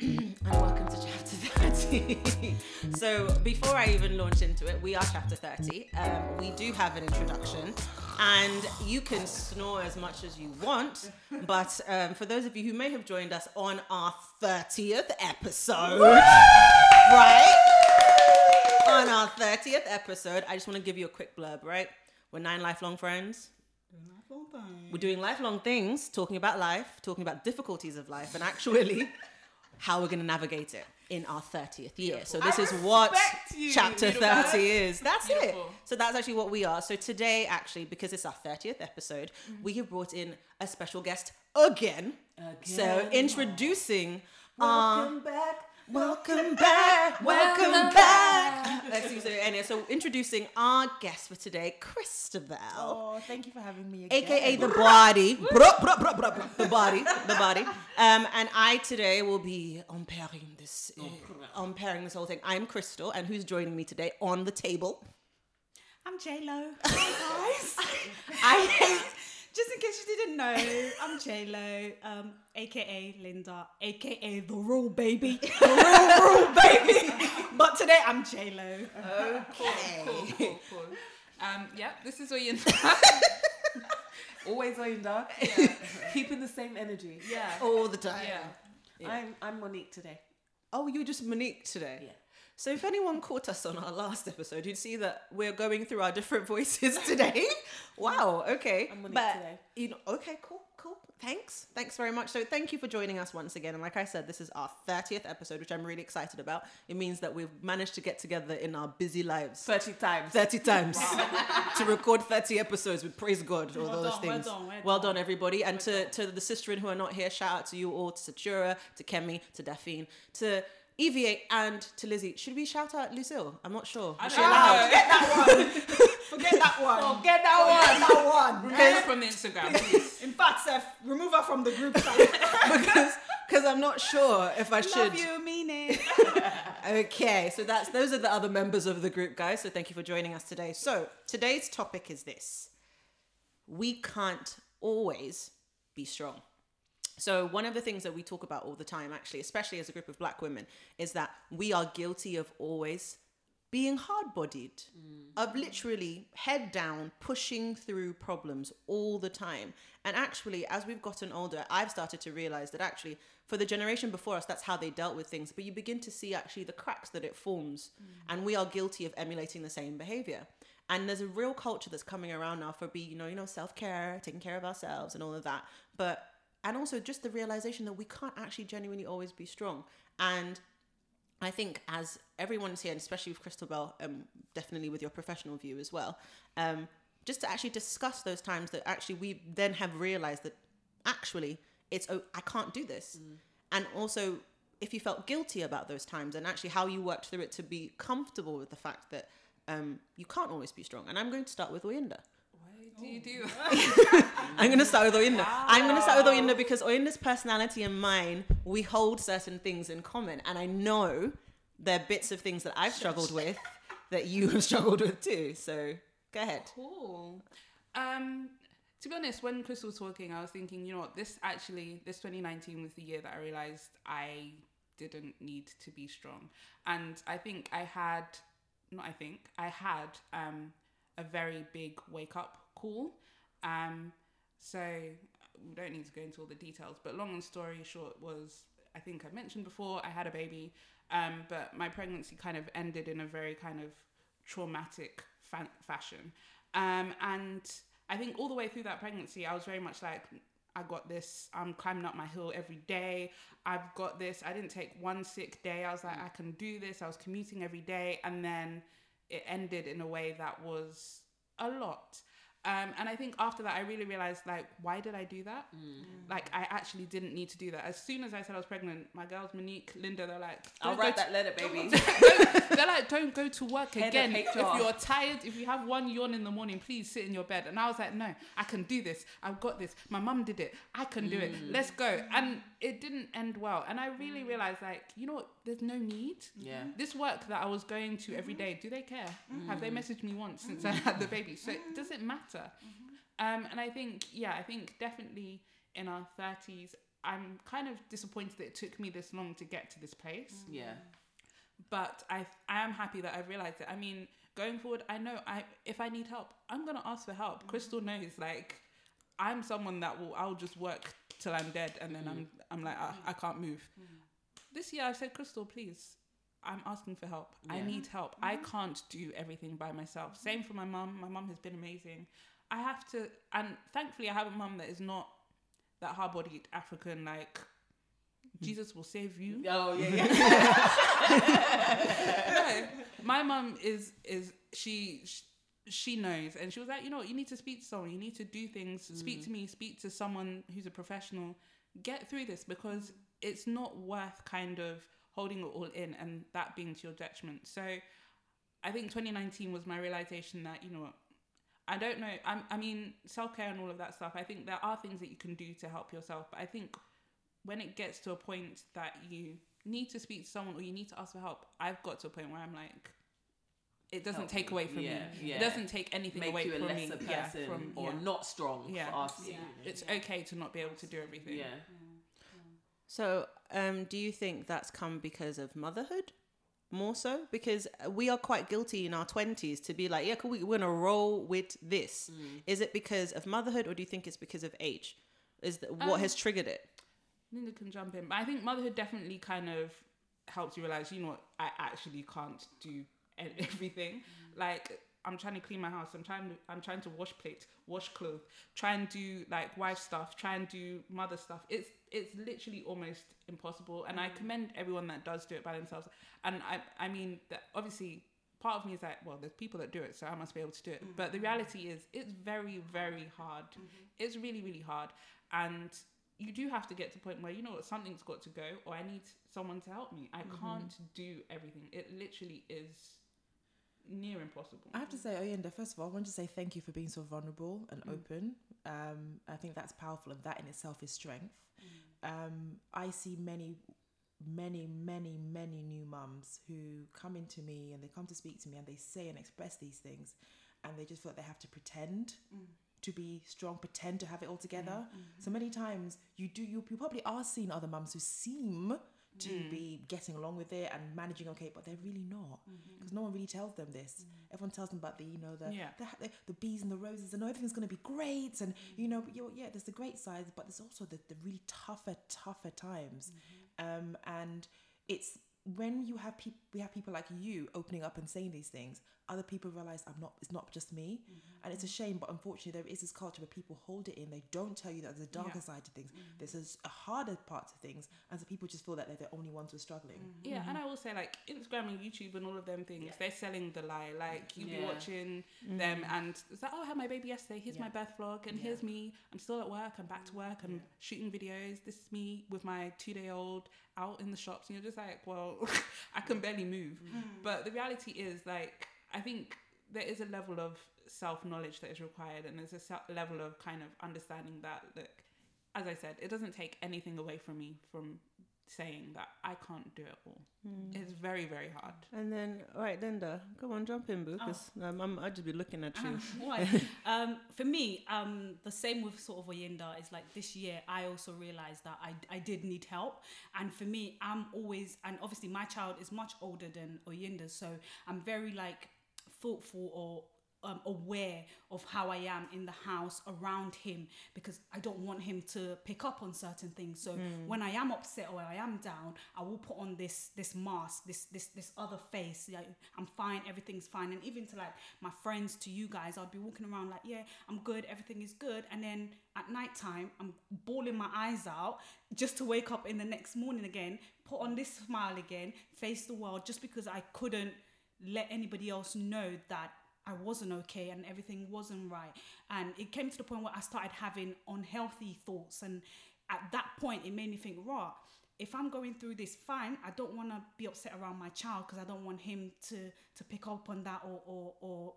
and welcome to Chapter 30. So before I even launch into it, we are Chapter 30. We do have an introduction, and you can snore as much as you want, but for those of you who may have joined us on our 30th episode, right? On our 30th episode, I just want to give you a quick blurb, right? We're 9 lifelong friends. We're doing lifelong things, talking about life, talking about difficulties of life, and actually how we're going to navigate it in our 30th year. So this is what Chapter 30 is. That's it. So that's actually what we are. So today, actually, because it's our 30th episode, we have brought in a special guest again. So introducing Welcome back. Let's see. So introducing our guest for today, Christabel. Oh, thank you for having me again. AKA the body. The body. And I today will be unpairing this whole thing. I'm Crystal, and who's joining me today on the table? I'm J-Lo. Hi, guys. Just in case you didn't know, I'm J-Lo, a.k.a. Linda, a.k.a. The Rule Baby. The Rule Baby. But today, I'm J-Lo. Oh, cool. This is Oyinda. Always Oyinda. Yeah. Keeping the same energy. Yeah. All the time. Yeah. I'm Monique today. Oh, you're just Monique today? Yeah. So if anyone caught us on our last episode, you'd see that we're going through our different voices today. Wow, okay. I'm on it today. You know, okay, cool. Thanks very much. So thank you for joining us once again. And like I said, this is our 30th episode, which I'm really excited about. It means that we've managed to get together in our busy lives. 30 times. Wow. To record 30 episodes. We praise God all those things. Well done, everybody. And to the sisterin who are not here, shout out to you all, to Satura, to Kemi, to Daphine, to Evie and to Lizzie. Should we shout out Lucille? I'm not sure. Is she allowed? Forget that one. Remove her from Instagram, please. In fact, Seth, remove her from the group because I'm not sure if I should. Love you, mean it. Okay, so those are the other members of the group, guys. So thank you for joining us today. So today's topic is this: we can't always be strong. So one of the things that we talk about all the time, actually, especially as a group of black women, is that we are guilty of always being hard-bodied, of literally head down, pushing through problems all the time. And actually, as we've gotten older, I've started to realize that actually for the generation before us, that's how they dealt with things. But you begin to see actually the cracks that it forms. And we are guilty of emulating the same behavior. And there's a real culture that's coming around now for self-care, taking care of ourselves and all of that. And also just the realization that we can't actually genuinely always be strong. And I think as everyone's here, and especially with Christabel, definitely with your professional view as well, just to actually discuss those times that actually we then have realized that actually I can't do this. And also if you felt guilty about those times and actually how you worked through it to be comfortable with the fact that you can't always be strong. And I'm going to start with Oyinda. I'm going to start with Oyinda. Wow. I'm going to start with Oyinda because Oyinda's personality and mine, we hold certain things in common. And I know there are bits of things that I've struggled with that you have struggled with too. So go ahead. Cool. To be honest, when Crystal was talking, I was thinking, you know what, this 2019 was the year that I realized I didn't need to be strong. And I had a very big wake up call. So we don't need to go into all the details, but long story short was, I think I mentioned before, I had a baby, but my pregnancy kind of ended in a very kind of traumatic fashion. And I think all the way through that pregnancy, I was very much like, I got this, I'm climbing up my hill every day, I've got this, I didn't take one sick day, I was like, I can do this, I was commuting every day, and then it ended in a way that was a lot. And I think after that, I really realized, like, why did I do that? Like, I actually didn't need to do that. As soon as I said I was pregnant, my girls, Monique, Linda, they're like, I'll write that letter, baby. They're like, don't go to work again. If you're tired, if you have one yawn in the morning, please sit in your bed. And I was like, no, I can do this. I've got this. My mum did it. I can do it. Let's go. And it didn't end well. And I really realized, like, you know what? There's no need. Yeah. This work that I was going to every day, do they care? Have they messaged me once since I had the baby? So it doesn't matter. And I think definitely in our 30s, I'm kind of disappointed that it took me this long to get to this place. Yeah. But I am happy that I've realised it. I mean, going forward, I know if I need help, I'm going to ask for help. Mm. Crystal knows, like, I'm someone that I'll just work till I'm dead, and then I'm like, I can't move. Mm. This year I've said, Crystal, please, I'm asking for help. Yeah. I need help. Mm. I can't do everything by myself. Same for my mum. My mum has been amazing. I have to, and thankfully I have a mum that is not that hard-bodied African, like, Jesus will save you. Oh, yeah, yeah. No, my mum is she knows, and she was like, you know what, you need to speak to someone, you need to do things, speak to me, speak to someone who's a professional, get through this, because it's not worth kind of holding it all in and that being to your detriment. So I think 2019 was my realization that, you know what, I don't know, I mean, self-care and all of that stuff, I think there are things that you can do to help yourself, but I think when it gets to a point that you need to speak to someone or you need to ask for help, I've got to a point where I'm like, it doesn't take away from me. Yeah. It doesn't take anything away from me. Make you a lesser person or not strong for asking. Yeah. It's okay to not be able to do everything. Yeah. So, do you think that's come because of motherhood? More so, because we are quite guilty in our 20s to be like, yeah, cool, we're gonna roll with this. Mm. Is it because of motherhood, or do you think it's because of age? Is that what has triggered it? Linda can jump in, but I think motherhood definitely kind of helps you realize, you know what, I actually can't do everything. Mm. Like, I'm trying to clean my house. I'm trying to wash plates, wash clothes, try and do like wife stuff, try and do mother stuff. It's literally almost impossible. And I commend everyone that does do it by themselves. And I mean, that obviously part of me is like, well, there's people that do it, so I must be able to do it. Mm-hmm. But the reality is, it's very, very hard. Mm-hmm. It's really, really hard. And you do have to get to a point where, you know what, something's got to go, or I need someone to help me. I can't do everything. It literally is near impossible. I have to say, Oyinda, first of all, I want to say thank you for being so vulnerable and open. I think that's powerful, and that in itself is strength. I see many new mums who come into me, and they come to speak to me, and they say and express these things, and they just feel like they have to pretend to be strong, pretend to have it all together. So many times you probably are seeing other mums who seem to be getting along with it and managing okay, but they're really not, because no one really tells them this. Everyone tells them about the bees and the roses and everything's going to be great, and there's the great sides, but there's also the really tougher times. And it's when you have people like you opening up and saying these things, other people realize it's not just me. And it's a shame, but unfortunately there is this culture where people hold it in. They don't tell you that there's a darker side to things. There's a harder part to things, and so people just feel that they're the only ones who are struggling. And I will say, like, Instagram and YouTube and all of them things, they're selling the lie. Like, you'll be watching them, and it's like, oh, I had my baby yesterday, here's my birth vlog, and here's me, I'm still at work, I'm back to work, I'm shooting videos, this is me with my 2-day-old out in the shops, and you're just like, well, I can barely move. But the reality is, like, I think there is a level of self-knowledge that is required, and there's a level of kind of understanding that, look, as I said, it doesn't take anything away from me from saying that I can't do it all. It's very, very hard. And then, all right, Linda, go on, jump in, boo, because I'll just be looking at you. For me, the same with sort of Oyinda is like, this year I also realized that I did need help. And for me, I'm always, and obviously my child is much older than Oyinda, so I'm very like thoughtful or aware of how I am in the house around him, because I don't want him to pick up on certain things. So when I am upset or I am down, I will put on this mask, this other face, like, I'm fine, everything's fine. And even to like my friends, to you guys, I'd be walking around like, yeah, I'm good, everything is good, and then at night time I'm bawling my eyes out, just to wake up in the next morning again, put on this smile again, face the world, just because I couldn't let anybody else know that I wasn't okay and everything wasn't right. And it came to the point where I started having unhealthy thoughts, and at that point it made me think, right, if I'm going through this, fine, I don't want to be upset around my child, because I don't want him to pick up on that or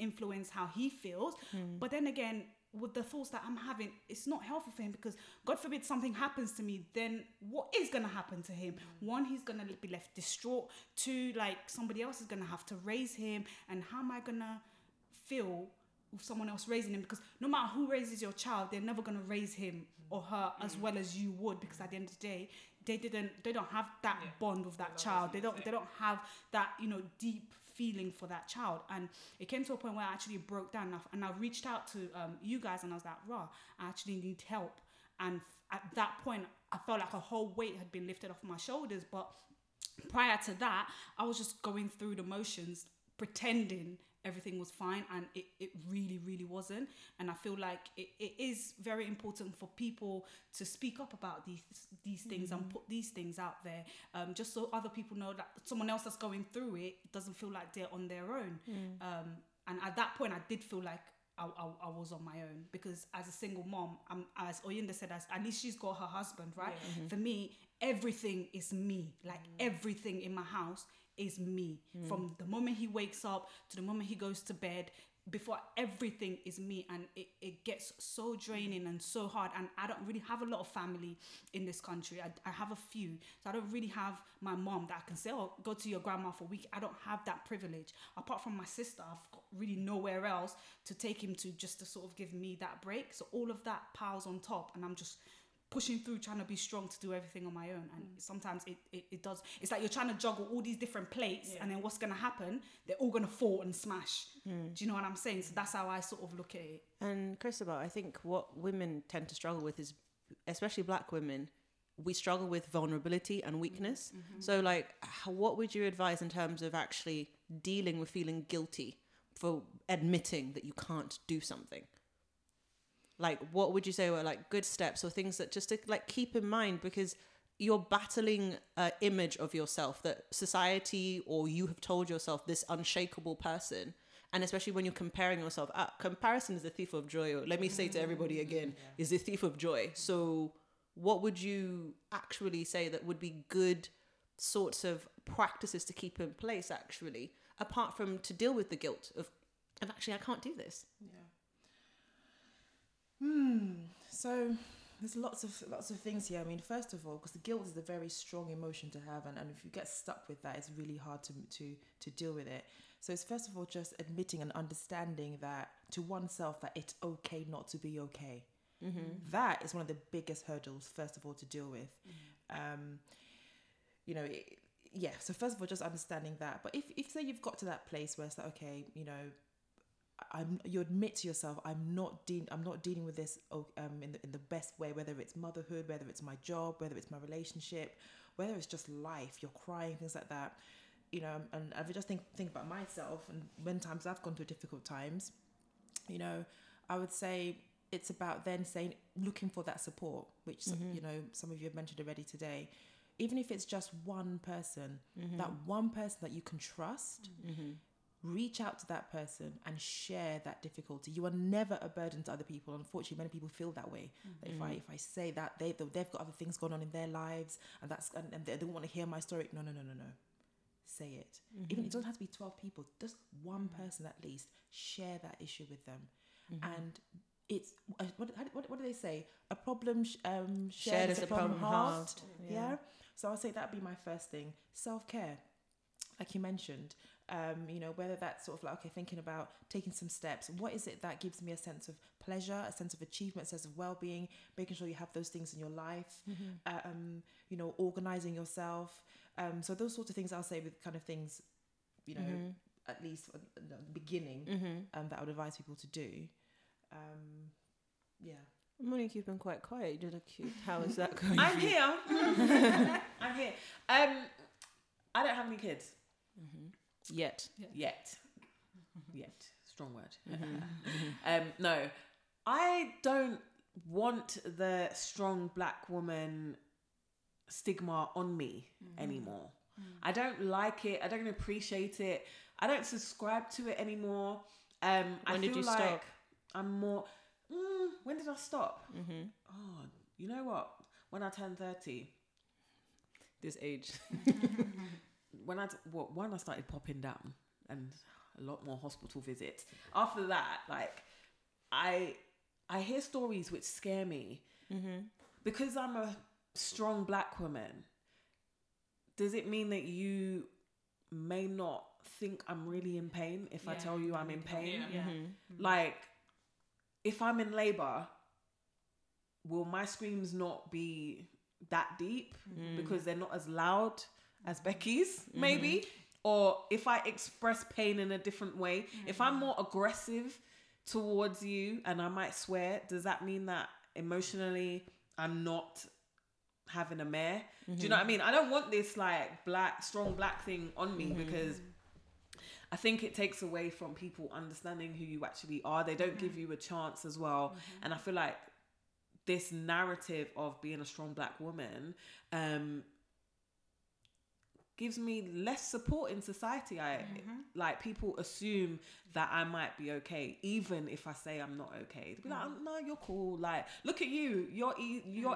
influence how he feels. But then again, with the thoughts that I'm having, it's not helpful for him, because God forbid something happens to me, then what is going to happen to him? One, he's going to be left distraught. Two, like, somebody else is going to have to raise him, and how am I going to feel with someone else raising him, because no matter who raises your child, they're never going to raise him or her as well as you would, because at the end of the day, they don't have that bond with that child. They don't have that, you know, deep feeling for that child. And it came to a point where I actually broke down, and I reached out to you guys, and I was like, "Rah, I actually need help." And at that point, I felt like a whole weight had been lifted off my shoulders. But prior to that, I was just going through the motions, pretending everything was fine, and it really, really wasn't. And I feel like it is very important for people to speak up about these things and put these things out there, just so other people know that someone else that's going through it doesn't feel like they're on their own. And at that point, I did feel like I was on my own, because as a single mom, as Oyinda said, at least she's got her husband, right? For me, everything is me. Like everything in my house is me. From the moment he wakes up to the moment he goes to bed, before everything is me. And it gets so draining and so hard. And I don't really have a lot of family in this country. I have a few. So I don't really have my mom that I can say, "Oh, go to your grandma for a week." I don't have that privilege. Apart from my sister, I've got really nowhere else to take him to, just to sort of give me that break. So all of that piles on top, and I'm just pushing through, trying to be strong to do everything on my own. And sometimes it does. It's like you're trying to juggle all these different plates, and then what's going to happen? They're all going to fall and smash. Do you know what I'm saying? So that's how I sort of look at it. And Christabel, I think what women tend to struggle with is, especially black women, we struggle with vulnerability and weakness. So like, what would you advise in terms of actually dealing with feeling guilty for admitting that you can't do something? Like, what would you say were like good steps or things that just to like keep in mind, because you're battling an image of yourself that society or you have told yourself this unshakable person. And especially when you're comparing yourself up, comparison is the thief of joy. Let me say to everybody again, is the thief of joy. So what would you actually say that would be good sorts of practices to keep in place, actually, apart from to deal with the guilt of actually, I can't do this. Yeah. So there's lots of things here. I mean, first of all, because the guilt is a very strong emotion to have, and if you get stuck with that, it's really hard to deal with it. So it's first of all just admitting and understanding that to oneself that it's okay not to be okay. That is one of the biggest hurdles, first of all, to deal with. So first of all, just understanding that. But if say you've got to that place where it's like, okay, you know, you admit to yourself, I'm not dealing with this in the best way, whether it's motherhood, whether it's my job, whether it's my relationship, whether it's just life, you're crying, things like that, you know. And I just think about myself and when times I've gone through difficult times, you know, I would say it's about then looking for that support, which you know, some of you have mentioned already today. Even if it's just one person, that one person that you can trust, reach out to that person and share that difficulty. You are never a burden to other people. Unfortunately, many people feel that way. If I say that, they've got other things going on in their lives, and they don't want to hear my story. No. Say it. Even it doesn't have to be 12 people. Just one person at least. Share that issue with them. And it's what do they say? A problem shared is a problem halved. Yeah. So I'll say that'd be my first thing. Self-care, like you mentioned. You know, whether that's sort of like, okay, thinking about taking some steps. What is it that gives me a sense of pleasure, a sense of achievement, a sense of well-being, making sure you have those things in your life, you know, organizing yourself. So those sorts of things I'll say with kind of things, you know, at least at the beginning, that I would advise people to do. Yeah. Monique, you've been quite quiet. You look cute. How is that going? I'm here. I'm here. I don't have any kids. Yet. Strong word. No, I don't want the strong black woman stigma on me anymore. I don't like it. I don't appreciate it. I don't subscribe to it anymore. When I feel did you like stop? I'm more. When did I stop? Oh, you know what? When I turned 30. This age. When I started popping down and a lot more hospital visits. After that, like I hear stories which scare me because I'm a strong black woman. Does it mean that you may not think I'm really in pain if I tell you I'm in pain. Yeah. Mm-hmm. Like, if I'm in labor, will my screams not be that deep because they're not as loud as Becky's, maybe? Mm-hmm. Or if I express pain in a different way, if I'm more aggressive towards you and I might swear, does that mean that emotionally I'm not having a mare? Do you know what I mean? I don't want this like strong black thing on me because I think it takes away from people understanding who you actually are. They don't give you a chance as well. And I feel like this narrative of being a strong black woman gives me less support in society. Like, people assume that I might be okay, even if I say I'm not okay. They'll be like, oh, no, you're cool. Like, look at you. You're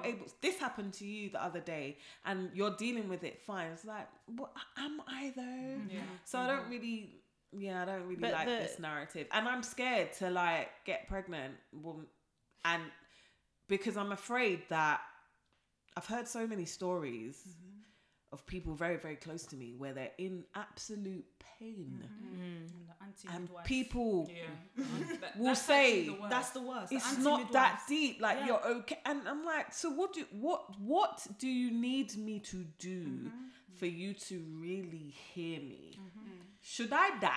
able. This happened to you the other day, and you're dealing with it fine. It's like, what am I though? Yeah. So I don't really. Yeah, I don't really like this narrative, and I'm scared to like get pregnant, and because I'm afraid that I've heard so many stories. Of people very, very close to me where they're in absolute pain. And people will say, that's the worst. It's not that deep. Like, you're okay. And I'm like, so what do you need me to do for you to really hear me? Should I die?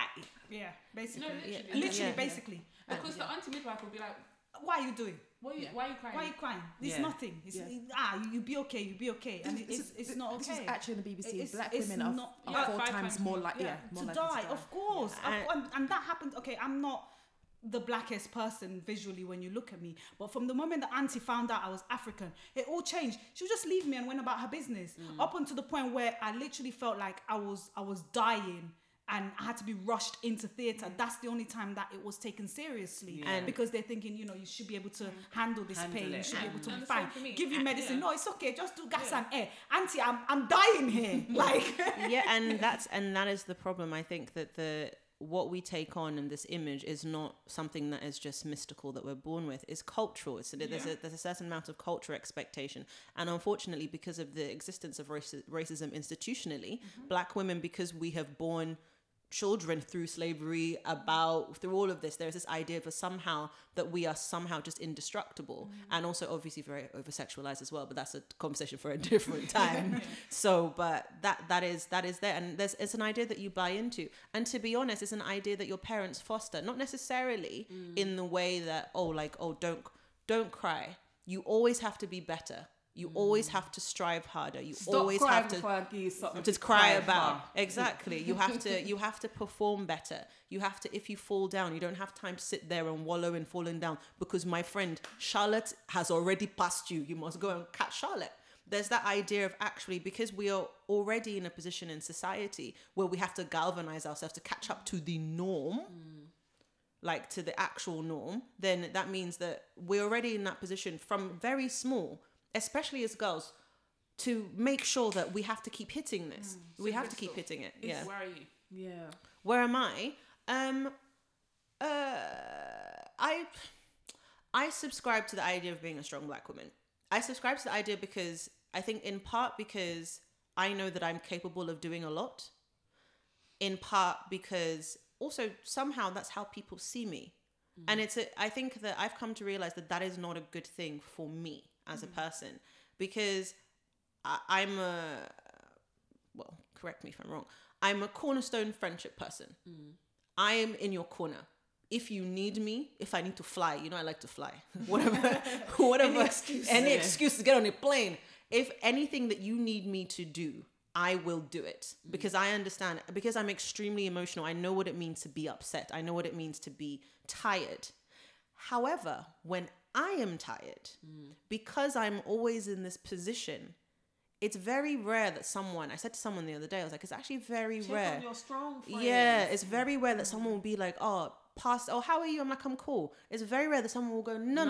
Yeah, basically. No, literally. Yeah. Basically. Yeah. Because the auntie midwife will be like, why are you doing? Why are you crying? Why are you crying? It's nothing. It's, You'll be okay. And it's not okay. This is actually on the BBC. Black women are 4 times more likely to die. Of course. Yeah. And that happened. Okay, I'm not the blackest person visually when you look at me, but from the moment the auntie found out I was African, it all changed. She would just leave me and went about her business up until the point where I literally felt like I was dying. And I had to be rushed into theatre. That's the only time that it was taken seriously. Yeah. Because they're thinking, you know, you should be able to handle this pain. You should be able to be fine. Give you medicine. Yeah. No, it's okay. Just do gas and air. Auntie, I'm dying here. Like, yeah, and that is the problem. I think that what we take on in this image is not something that is just mystical that we're born with. It's cultural. There's a certain amount of culture expectation. And unfortunately, because of the existence of racism institutionally, black women, because we have borne children through slavery, through all of this, there's this idea for somehow that we are somehow just indestructible, and also obviously very over sexualized as well, but that's a conversation for a different time. So but that is there, and it's an idea that you buy into, and to be honest, it's an idea that your parents foster, not necessarily in the way that don't cry, you always have to be better. You always have to strive harder. You Stop always have to cry about. Far. Exactly. You have to perform better. You have to, if you fall down, you don't have time to sit there and wallow in falling down, because my friend Charlotte has already passed you. You must go and catch Charlotte. There's that idea of, actually, because we are already in a position in society where we have to galvanize ourselves to catch up to the norm. Like, to the actual norm, then that means that we're already in that position from very small, especially as girls, to make sure that we have to keep hitting this. We have to keep hitting it. Yeah. Where are you? Yeah. Where am I? I subscribe to the idea of being a strong black woman. I subscribe to the idea because I think, in part because I know that I'm capable of doing a lot. In part because also somehow that's how people see me. And I think that I've come to realize that is not a good thing for me as a person, because I'm correct me if I'm wrong, I'm a cornerstone friendship person. I am in your corner. If you need me, if I need to fly, you know, I like to fly, whatever, any excuse to get on a plane. If anything that you need me to do, I will do it, because I understand, because I'm extremely emotional. I know what it means to be upset. I know what it means to be tired. However, when I am tired, because I'm always in this position, it's very rare that someone, I said to someone the other day, I was like, it's actually very rare. On your strong friends. Yeah, it's very rare that someone will be like, how are you? I'm like, I'm cool. It's very rare that someone will go, no.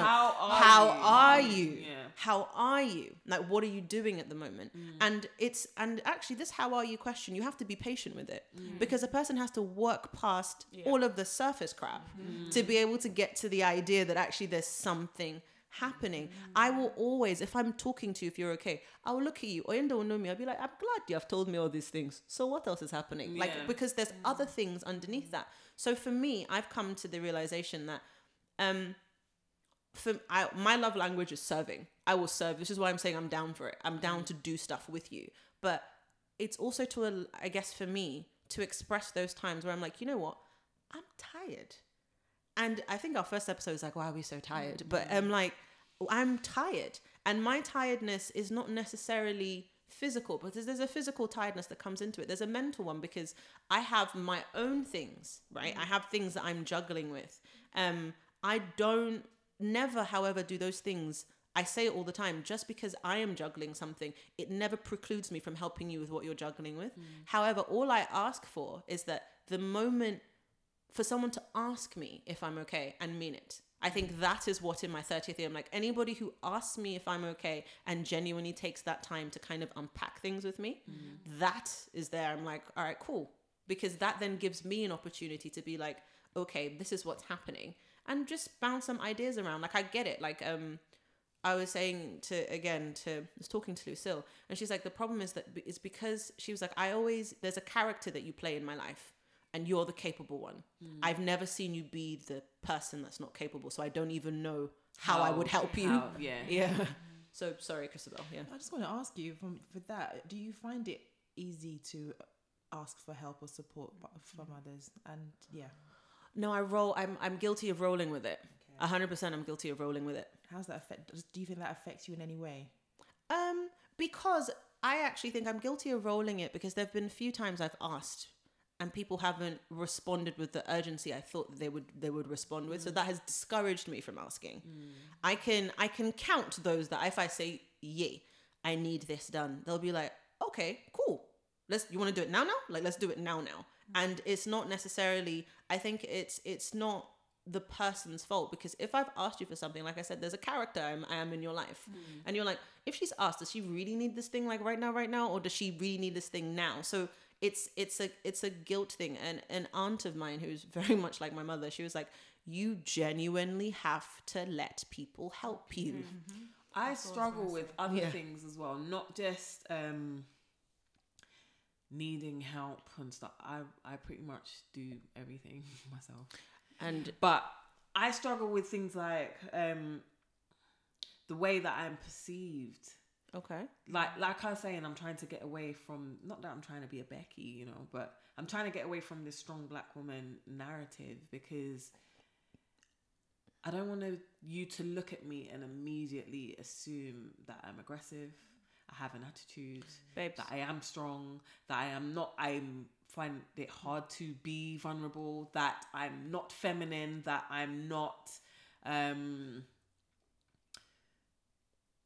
How are you? Yeah. How are you? Like, what are you doing at the moment? And it's, and actually this how are you question, you have to be patient with it, because a person has to work past all of the surface crap to be able to get to the idea that actually there's something happening. I will always, if I'm talking to you, if you're okay, I will look at you. Oyinda will know me. I'll be like, I'm glad you have told me all these things. So what else is happening? Yeah. Like, because there's other things underneath that. So for me, I've come to the realization that my love language is serving. I will serve. This is why I'm saying I'm down for it. I'm down to do stuff with you. But it's also I guess for me, to express those times where I'm like, you know what? I'm tired. And I think our first episode is like, why are we so tired? But I'm like, I'm tired. And my tiredness is not necessarily physical, because there's a physical tiredness that comes into it. There's a mental one, because I have my own things, right? I have things that I'm juggling with. I don't never, however, do those things. I say it all the time. Just because I am juggling something, it never precludes me from helping you with what you're juggling with. However, all I ask for is that the moment for someone to ask me if I'm okay and mean it. I think that is what in my 30th year, I'm like, anybody who asks me if I'm okay and genuinely takes that time to kind of unpack things with me, that is there. I'm like, all right, cool. Because that then gives me an opportunity to be like, okay, this is what's happening. And just bounce some ideas around. Like, I get it. Like, I was saying I was talking to Lucille, and she's like, the problem is that it's because she was like, there's a character that you play in my life. And you're the capable one. I've never seen you be the person that's not capable. So I don't even know how I would help you. So sorry, Christabel. Yeah. I just want to ask you for that. Do you find it easy to ask for help or support from others? And yeah. No, I'm guilty of rolling with it. 100% I'm guilty of rolling with it. How's that affect? Do you think that affects you in any way? Because I actually think I'm guilty of rolling it, because there've been a few times I've asked and people haven't responded with the urgency I thought that they would respond with. So that has discouraged me from asking. I can count those that if I say, yeah, I need this done, they'll be like, okay, cool. You want to do it now? Like, let's do it now. And it's not necessarily, I think it's not the person's fault, because if I've asked you for something, like I said, there's a character I am in your life, and you're like, if she's asked, does she really need this thing like right now? Or does she really need this thing now? So it's a guilt thing. And an aunt of mine who's very much like my mother, she was like, you genuinely have to let people help you. I struggle with other things as well, not just needing help and stuff. I pretty much do everything myself. But I struggle with things like the way that I'm perceived. Okay. Like I was saying, I'm trying to get away from, not that I'm trying to be a Becky, you know, but I'm trying to get away from this strong black woman narrative, because I don't want you to look at me and immediately assume that I'm aggressive, I have an attitude, babes, that I am strong, that I am not, I find it hard to be vulnerable, that I'm not feminine, that I'm not,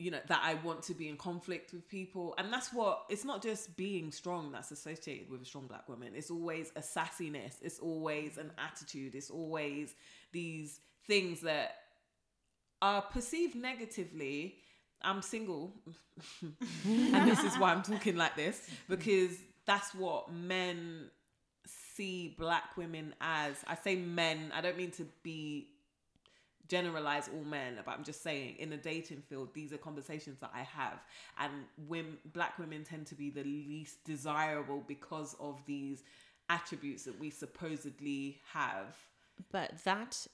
you know, that I want to be in conflict with people. And that's what, it's not just being strong that's associated with a strong black woman. It's always a sassiness. It's always an attitude. It's always these things that are perceived negatively. I'm single. And this is why I'm talking like this, because that's what men see black women as. I say men, I don't mean to be generalize all men, but I'm just saying in the dating field, these are conversations that I have, and black women tend to be the least desirable because of these attributes that we supposedly have. But that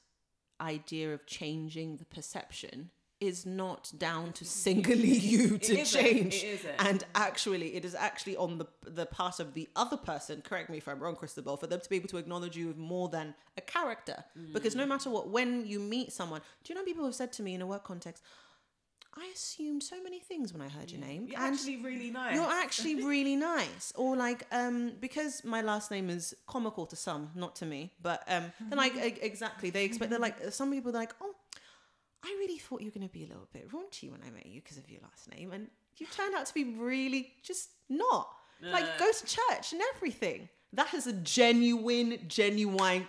idea of changing the perception is not down to singly you to change. And actually, it is actually on the part of the other person, correct me if I'm wrong, Christabel, for them to be able to acknowledge you with more than a character. Because no matter what, when you meet someone, do you know people have said to me in a work context, I assumed so many things when I heard your name. You're actually really nice. You're actually really nice. Or like, because my last name is comical to some, not to me, but they're like, exactly, they expect, they're like, some people they're like, oh, I really thought you were going to be a little bit raunchy when I met you because of your last name. And you turned out to be really just not. Like, go to church and everything. That is a genuine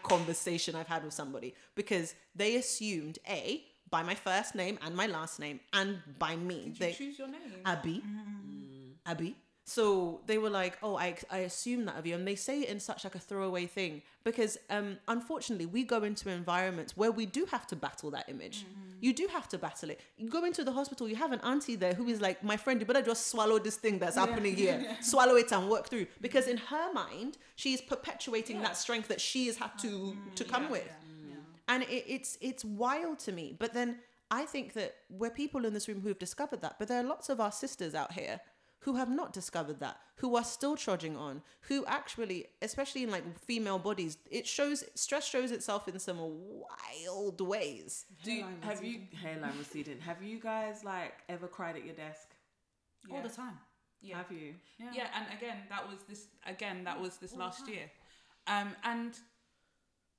conversation I've had with somebody, because they assumed, A, by my first name and my last name and by me. Did you choose your name? Abby. So they were like, oh, I assume that of you. And they say it in such like a throwaway thing because unfortunately we go into environments where we do have to battle that image. Mm-hmm. You do have to battle it. You go into the hospital, you have an auntie there who is like, my friend, you better just swallow this thing that's happening here. Yeah. Swallow it and work through. Because in her mind, she's perpetuating that strength that she has had to come with. Yeah. Yeah. And it's wild to me. But then I think that we're people in this room who have discovered that, but there are lots of our sisters out here who have not discovered that, who are still trudging on, who actually, especially in like female bodies, stress shows itself in some wild ways. Hairline receding. Have you guys like ever cried at your desk? Yeah. All the time. Yeah. Have you? Yeah. Yeah, and that was this last year. And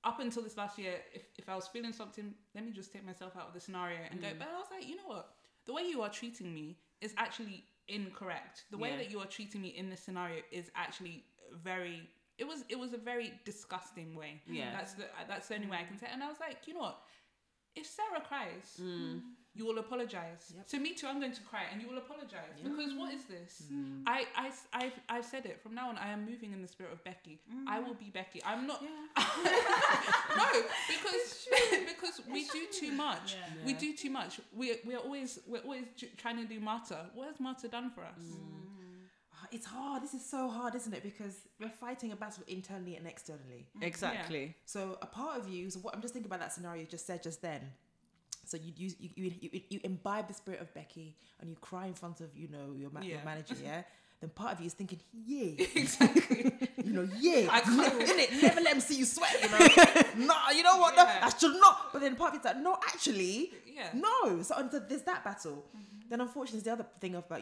up until this last year, if I was feeling something, let me just take myself out of the scenario and go, but I was like, you know what? The way you are treating me is actually incorrect. The way that you are treating me in this scenario is actually very. It was a very disgusting way. Yeah, that's the only way I can say it. And I was like, you know what? If Sarah cries, you will apologize. Yep. So me too. I'm going to cry, and you will apologize because what is this? Mm. I've said it. From now on, I am moving in the spirit of Becky. Mm. I will be Becky. I'm not. Yeah. No, because we do too much. Yeah. We do too much. We're always trying to do Marta. What has Marta done for us? Mm. It's hard. This is so hard, isn't it? Because we're fighting a battle internally and externally. Exactly. Yeah. So a part of you. So what I'm just thinking about that scenario you just said just then. So you imbibe the spirit of Becky and you cry in front of your manager. Yeah. Then part of you is thinking, yeah, exactly. Never let him see you sweat. No, you know what? Yeah. No, I should not. But then part of it's like, no, actually, no. So there's that battle. Mm-hmm. Then unfortunately, the other thing about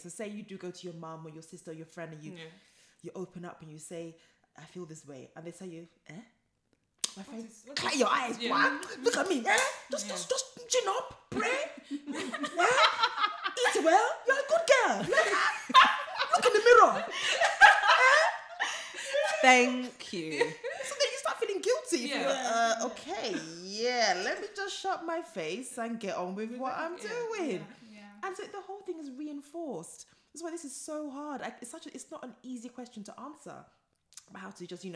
so say you do go to your mum or your sister or your friend and you open up and you say, I feel this way, and they tell you, eh? My friend, close your eyes, what? Look at me, eh? Just chin up, pray, eat well. You're a good girl. Look in the mirror. Thank you. So then you start feeling guilty. Yeah. Let me just shut my face and get on with what I'm doing. Yeah. And so the whole thing is reinforced. That's why this is so hard. It's not an easy question to answer. How to just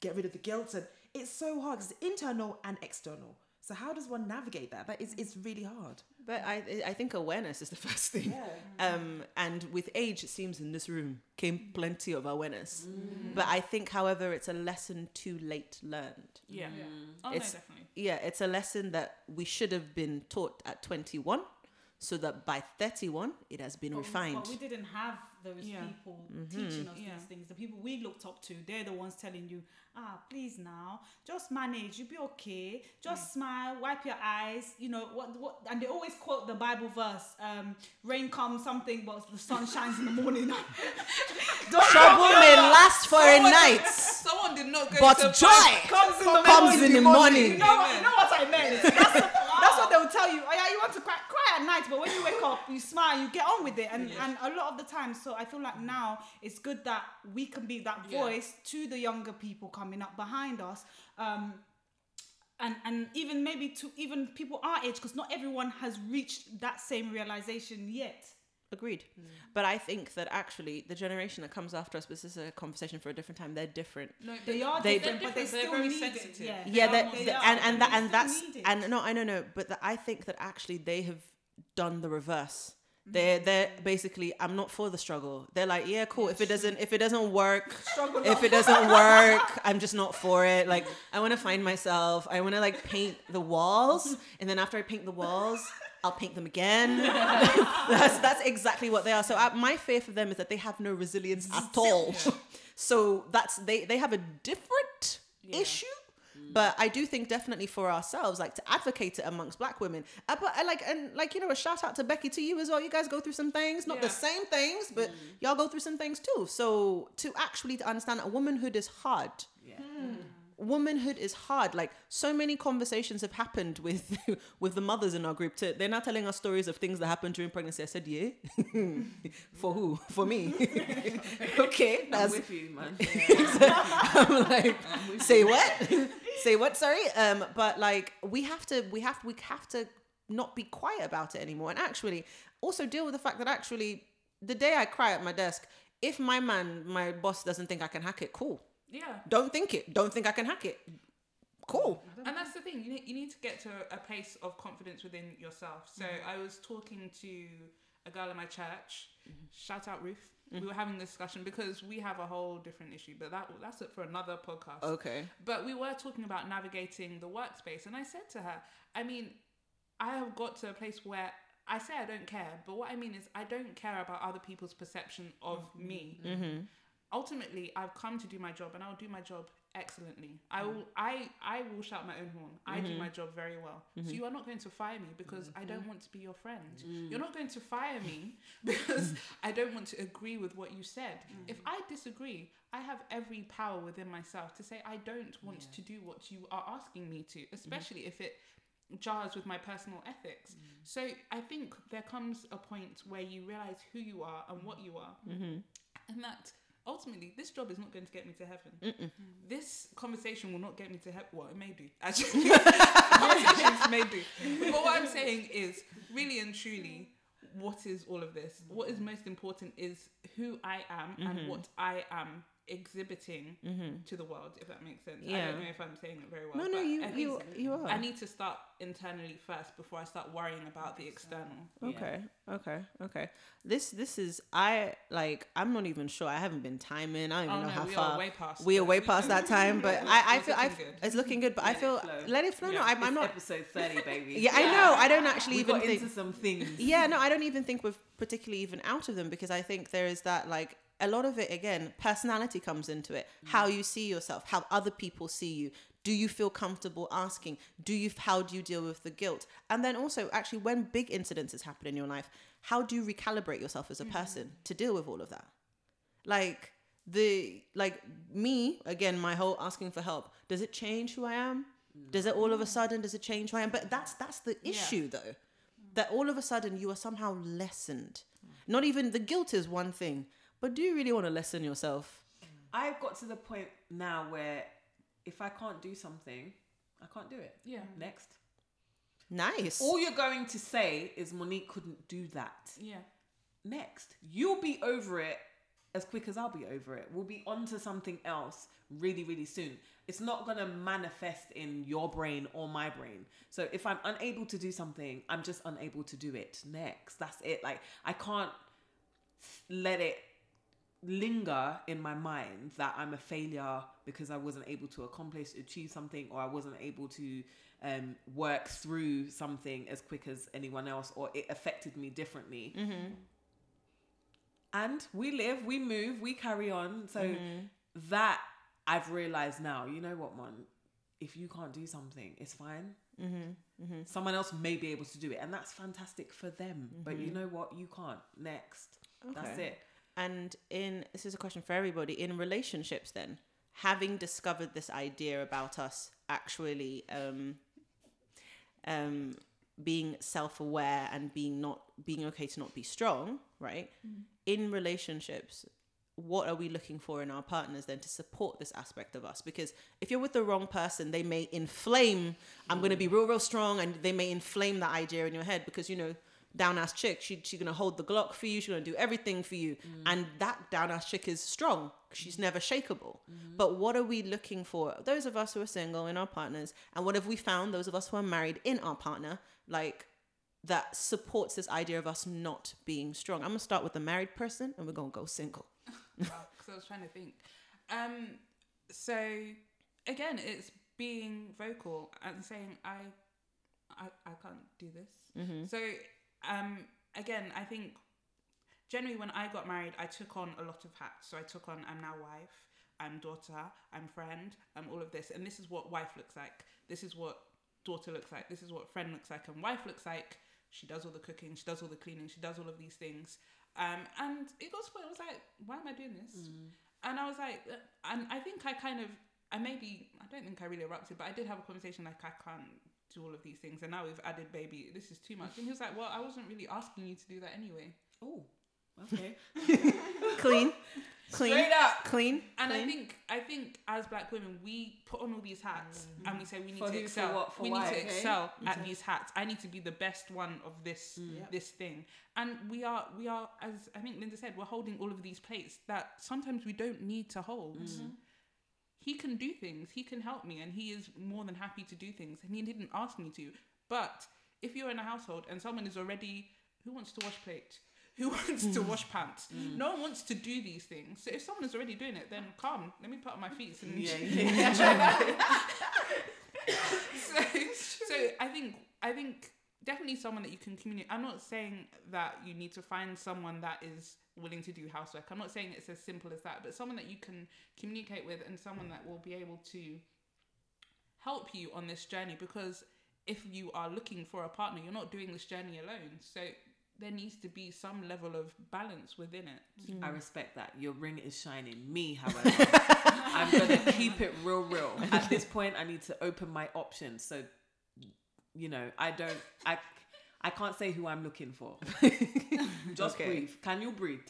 get rid of the guilt, and it's so hard because it's internal and external. So how does one navigate that? It's really hard. But I think awareness is the first thing. Yeah. And with age, it seems in this room came plenty of awareness. Mm. But I think, however, it's a lesson too late learned. Yeah. Yeah. Oh, no, definitely. Yeah, it's a lesson that we should have been taught at 21, so that by 31 it has been refined. Well, we didn't have those people teaching us these things. The people we looked up to, they're the ones telling you, please now, just manage, you'll be okay, just smile, wipe your eyes, what, and they always quote the Bible verse, rain comes something but the sun shines in the morning. Trouble may last for a night, someone did not go but to joy comes in the morning. You know what I meant? That's what they'll tell you. Oh yeah, you want to cry at night, but when you wake up, you smile, you get on with it. And a lot of the time, so I feel like now it's good that we can be that voice to the younger people coming up behind us. And even maybe to even people our age, because not everyone has reached that same realization yet. Agreed. Mm. But I think that actually the generation that comes after us, this is a conversation for a different time, they're different. No, they are different, but they still very sensitive. But I think that actually they have done the reverse. They're basically, I'm not for the struggle. They're like, yeah, cool. If it doesn't work, I'm just not for it. Like, I want to find myself. I want to like paint the walls, and then after I paint the walls, I'll paint them again. That's exactly what they are. So my fear for them is that they have no resilience at all. Yeah. So that's they have a different issue. But I do think definitely for ourselves, like to advocate it amongst Black women. A shout out to Becky, to you as well. You guys go through some things, not the same things, but y'all go through some things too. So to actually to understand that womanhood is hard. Yeah. Mm. Womanhood is hard. Like so many conversations have happened with the mothers in our group. They're now telling us stories of things that happened during pregnancy. I said, yeah, for who? For me. Okay, I'm with you, man. I'm like, say what? Say what? Sorry. But like we have to not be quiet about it anymore, and actually also deal with the fact that actually the day I cry at my desk, if my man, my boss doesn't think I can hack it, cool. Yeah. Don't think it. Don't think I can hack it. Cool. And that's the thing. You need to get to a place of confidence within yourself. So mm-hmm. I was talking to a girl in my church. Mm-hmm. Shout out Ruth. Mm-hmm. We were having a discussion because we have a whole different issue, but that's it for another podcast. Okay. But we were talking about navigating the workspace, and I said to her, I mean, I have got to a place where I say I don't care, but what I mean is I don't care about other people's perception of mm-hmm. me. Mm-hmm. Ultimately, I've come to do my job, and I'll do my job excellently. I will shout my own horn. I mm-hmm. do my job very well. Mm-hmm. So you are not going to fire me because mm-hmm. I don't want to be your friend. Mm. You're not going to fire me because I don't want to agree with what you said. Mm. If I disagree, I have every power within myself to say I don't want to do what you are asking me to, especially if it jars with my personal ethics. Mm. So I think there comes a point where you realize who you are and what you are, mm-hmm. and that ultimately, this job is not going to get me to heaven. Mm-mm. This conversation will not get me to heaven. Well, it may do, actually. Conversations may do. But what I'm saying is, really and truly, what is all of this? What is most important is who I am mm-hmm. and what I am exhibiting mm-hmm. to the world, if that makes sense. Yeah. I don't know if I'm saying it very well. No, you are. I need to start internally first before I start worrying about the external. Okay. This is, I'm not even sure. I haven't been timing. I don't even know how far. We are way past that time, but I feel it's looking good, but I feel, let it flow. Yeah. No, I'm not. Episode 30, baby. Yeah, I know. I don't actually even think. We got into some things. Yeah, no, I don't even think we're particularly even out of them, because I think there is that, a lot of it, again, personality comes into it. Mm. How you see yourself, how other people see you. Do you feel comfortable asking? How do you deal with the guilt? And then also, actually, when big incidences happen in your life, how do you recalibrate yourself as a person to deal with all of that? Me, again, my whole asking for help. Does it change who I am? Mm. Does it change who I am? But that's the issue, though. That all of a sudden, you are somehow lessened. Mm. Not even, the guilt is one thing. But do you really want to lessen yourself? I've got to the point now where if I can't do something, I can't do it. Yeah. Next. Nice. All you're going to say is Monique couldn't do that. Yeah. Next. You'll be over it as quick as I'll be over it. We'll be onto something else really, really soon. It's not going to manifest in your brain or my brain. So if I'm unable to do something, I'm just unable to do it. Next. That's it. I can't let it linger in my mind that I'm a failure because I wasn't able to achieve something, or I wasn't able to work through something as quick as anyone else, or it affected me differently. Mm-hmm. And we live, we move, we carry on. So mm-hmm. that I've realized now, you know what, Mon? If you can't do something, it's fine. Mm-hmm. Mm-hmm. Someone else may be able to do it, and that's fantastic for them. Mm-hmm. But you know what? You can't. Next. Okay. That's it. And this is a question for everybody, in relationships then, having discovered this idea about us actually being self-aware and being okay to not be strong, right? Mm-hmm. In relationships, what are we looking for in our partners then to support this aspect of us? Because if you're with the wrong person, they may inflame, I'm going to be real, real strong, and they may inflame that idea in your head because, down-ass chick, she's going to hold the Glock for you, she's going to do everything for you. Mm. And that down-ass chick is strong. She's never shakeable. Mm. But what are we looking for, those of us who are single, in our partners? And what have we found, those of us who are married, in our partner, that supports this idea of us not being strong? I'm going to start with the married person, and we're going to go single. Wow, because I was trying to think. So, again, it's being vocal and saying, I can't do this. Mm-hmm. So... again, I think generally when I got married, I took on a lot of hats. So I took on, I'm now wife, I'm daughter, I'm friend, I'm all of this. And this is what wife looks like. This is what daughter looks like. This is what friend looks like. And wife looks like she does all the cooking, she does all the cleaning, she does all of these things. And it got to the point, I was like, why am I doing this? Mm. And I was like, and I think I kind of, I don't think I really erupted, but I did have a conversation I can't do all of these things, and now we've added baby, this is too much. And he was like, well, I wasn't really asking you to do that anyway. Oh, okay. Clean. Straight up. Clean. And clean. I think as black women, we put on all these hats and we say we need to excel. We need to excel at these hats. I need to be the best one of this this thing. And we are, as I think Linda said, we're holding all of these plates that sometimes we don't need to hold. Mm-hmm. He can do things. He can help me, and he is more than happy to do things. And he didn't ask me to. But if you're in a household and someone is already, who wants to wash plates? Who wants to wash pants? No one wants to do these things. So if someone is already doing it, then come, let me put up my feet. And So I think definitely someone that you can communicate. I'm not saying that you need to find someone that is willing to do housework. I'm not saying it's as simple as that, but someone that you can communicate with and someone that will be able to help you on this journey. Because if you are looking for a partner, you're not doing this journey alone. So there needs to be some level of balance within it. I respect that. Your ring is shining. Me, however, I'm going to keep it real. At this point, I need to open my options. So, you know, I can't say who I'm looking for. Just breathe. Can you breathe?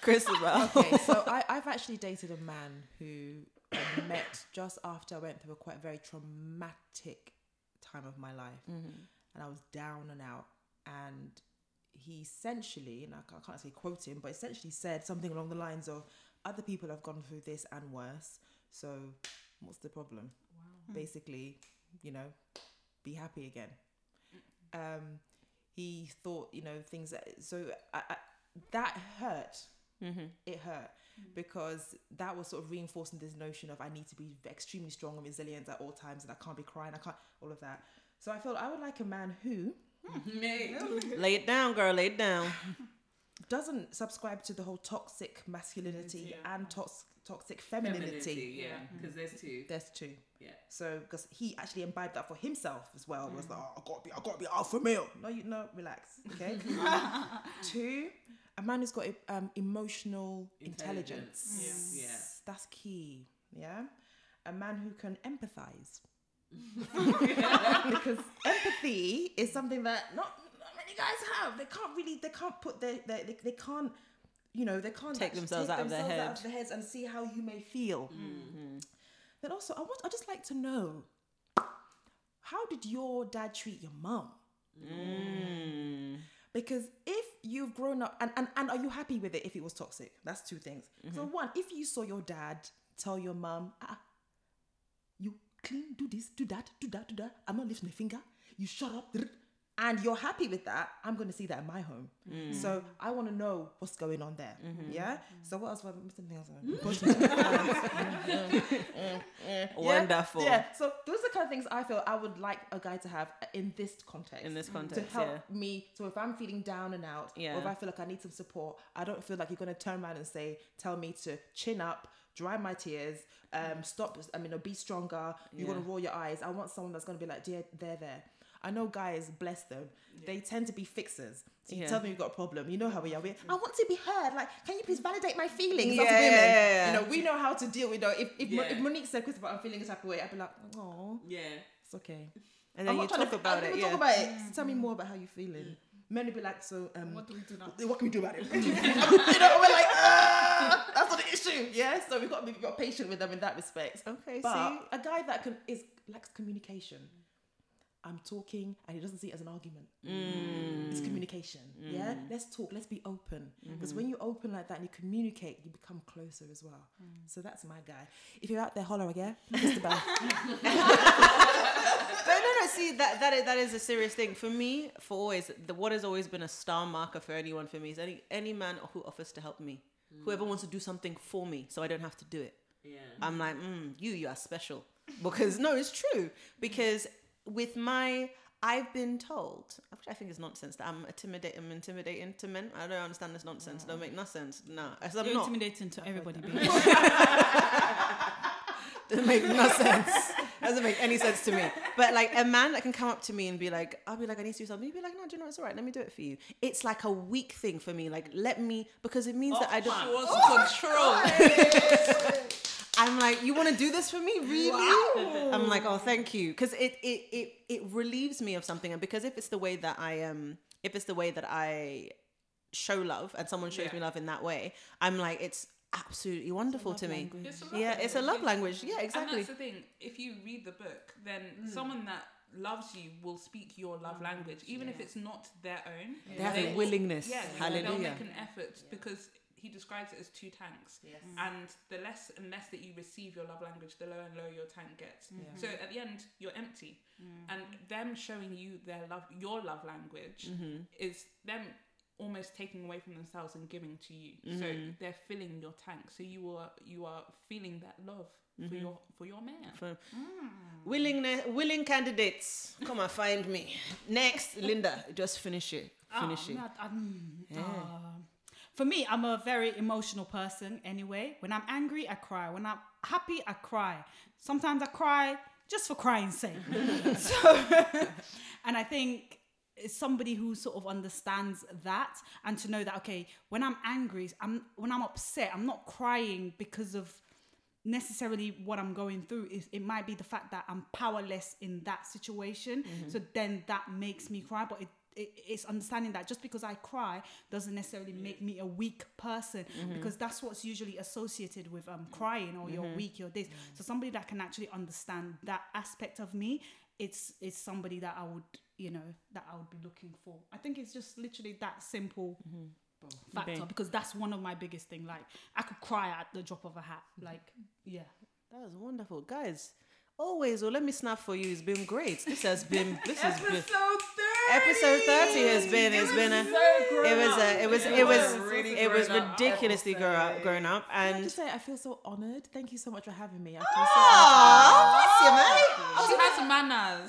Christabel. Okay, so I've actually dated a man who I met just after I went through a very traumatic time of my life. Mm-hmm. And I was down and out, and he essentially, and I can't say quote him, but essentially said something along the lines of, other people have gone through this and worse, so what's the problem? Wow. Basically, you know, be happy again. He thought, you know, things that, so I that hurt. Mm-hmm. It hurt because that was sort of reinforcing this notion of I need to be extremely strong and resilient at all times, and I can't be crying, I can't, all of that. So I felt I would like a man who... Lay it down, girl, lay it down. Doesn't subscribe to the whole toxic masculinity and toxic femininity. Yeah, because there's two. There's two. Yeah. So, because he actually imbibed that for himself as well. Was like, oh, I gotta be alpha male. No, relax, okay? Two, a man who's got emotional intelligence. Yeah. That's key, yeah? A man who can empathize. Because empathy is something that not many guys have. They can't take themselves out of their heads and see how you may feel. Mm-hmm. Then also, I just like to know, how did your dad treat your mum? Mm. Because if you've grown up and are you happy with it if it was toxic? That's two things. Mm-hmm. So one, if you saw your dad tell your mum, you clean, do this, do that. I'm not lifting a finger. You shut up. And you're happy with that. I'm going to see that in my home. Mm. So I want to know what's going on there. Mm-hmm. Yeah? Mm-hmm. So what else? Something else. Wonderful. Yeah. So those are the kind of things I feel I would like a guy to have in this context. To help me. So if I'm feeling down and out, or if I feel like I need some support, I don't feel like you're going to turn around and tell me to chin up, dry my tears, be stronger, you're going to roll your eyes. I want someone that's going to be like, dear, they're there. I know guys, bless them, they tend to be fixers. So you tell them you've got a problem, you know how we are. I want to be heard, like, can you please validate my feelings? Yeah. You know, we know how to deal with that. If Monique said, Christopher, I'm feeling a type of way, I'd be like, oh, yeah, it's okay. And then I'm not trying to talk about it. So tell me more about how you're feeling. Yeah. Men would be like, so, what do we do now? What can we do about it? You know, we're like, that's not the issue. Yeah, so we've got patient with them in that respect. Okay, but see, a guy that lacks communication. I'm talking, and he doesn't see it as an argument. Mm. It's communication. Mm. Yeah, let's talk. Let's be open. Because when you open like that and you communicate, you become closer as well. Mm. So that's my guy. If you're out there, holler again. It's about. No. See, that is a serious thing for me. For always, what has always been a star marker for anyone for me is any man who offers to help me, whoever wants to do something for me, so I don't have to do it. Yeah, I'm like, you are special because it's true because. With I've been told, which I think is nonsense, that I'm intimidating to men. I don't understand this nonsense. Don't make no sense. No, you're not intimidating to everybody. Doesn't make no sense. Doesn't make any sense to me. But like a man that can come up to me and be like, I'll be like, I need to do something. He'd be like, no, do you know, it's all right. Let me do it for you. It's like a weak thing for me. Like, let me, because it means that I don't. Control. I'm like, you want to do this for me? Really? Wow. I'm like, oh, thank you. Because it relieves me of something. And because if it's the way that I show love and someone shows me love in that way, I'm like, it's absolutely wonderful to me. It's a love language. Yeah, exactly. And that's the thing. If you read the book, then someone that loves you will speak your love language, even if it's not their own. Yeah. They have a willingness. Yeah, they'll make an effort because he describes it as two tanks. Yes. And the less and less that you receive your love language, the lower and lower your tank gets. Mm-hmm. So at the end, you're empty. Mm-hmm. And them showing you their love, your love language, is them almost taking away from themselves and giving to you. Mm-hmm. So they're filling your tank. So you are feeling that love for your man. Willing candidates, come and find me. Next, Linda, just finish it. For me, I'm a very emotional person anyway. When I'm angry, I cry. When I'm happy, I cry. Sometimes I cry just for crying's sake. And I think it's somebody who sort of understands that, and to know that, okay, when I'm angry, when I'm upset, I'm not crying because of necessarily what I'm going through. It might be the fact that I'm powerless in that situation. Mm-hmm. So then that makes me cry, but it's understanding that just because I cry doesn't necessarily make me a weak person, because that's what's usually associated with crying, or you're weak, you're this. So somebody that can actually understand that aspect of me, it's somebody that I would, be looking for. I think it's just literally that simple factor, because that's one of my biggest thing. Like, I could cry at the drop of a hat. Like, that was wonderful, guys. Always, let me snap for you. It's been great. Episode 30 has been ridiculously grown up. And I just say I feel so honoured. Thank you so much for having me. I feel so nice manners.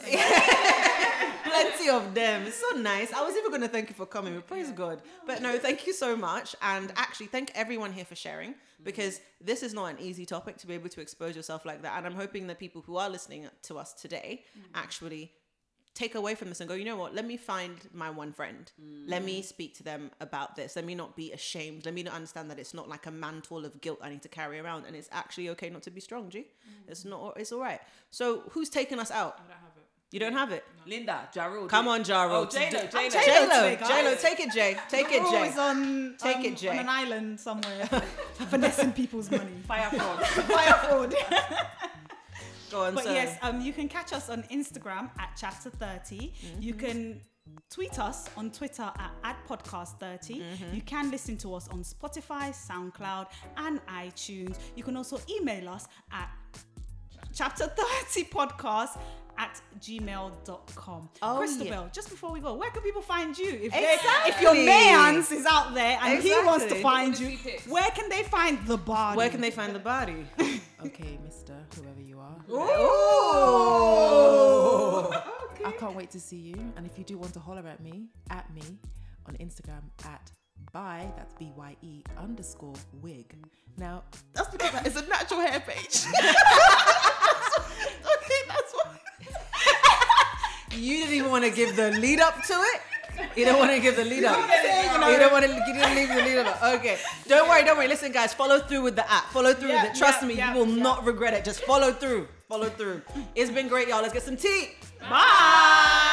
Plenty of them. It's so nice. I was even going to thank you for coming, but praise God. But no, thank you so much. And actually, thank everyone here for sharing, because this is not an easy topic to be able to expose yourself like that. And I'm hoping that people who are listening to us today actually take away from this and go, you know what, let me find my one friend. Let me speak to them about this. Let me not be ashamed. Let me not understand that it's not like a mantle of guilt I need to carry around, and it's actually okay not to be strong, G. It's all right. So who's taking us out? I don't have it. You don't have it? No. Linda, Jarrell. Come on, Jarrell. Oh, J-Lo. Take it, J. Take it, J. On an island somewhere. Finessing people's money. Fire fraud. You can catch us on Instagram at Chapter 30. You can tweet us on Twitter at @podcast30. You can listen to us on Spotify, SoundCloud, and iTunes. You can also email us at chapter30podcast@gmail.com. Christabel, just before we go, where can people find you? If your man's is out there and he wants to find you, where can they find the body? Okay, Mr. Whoever you are. Ooh. Okay. I can't wait to see you. And if you do want to holler at me, on Instagram at by, that's BYE_wig. Now, that's because it's a natural hair page. That's why. You didn't even want to give the lead up to it. You don't want to leave the lead up. Okay. Don't worry. Listen, guys, follow through with the app. Follow through with it. Trust me, you will not regret it. Just follow through. It's been great, y'all. Let's get some tea. Bye.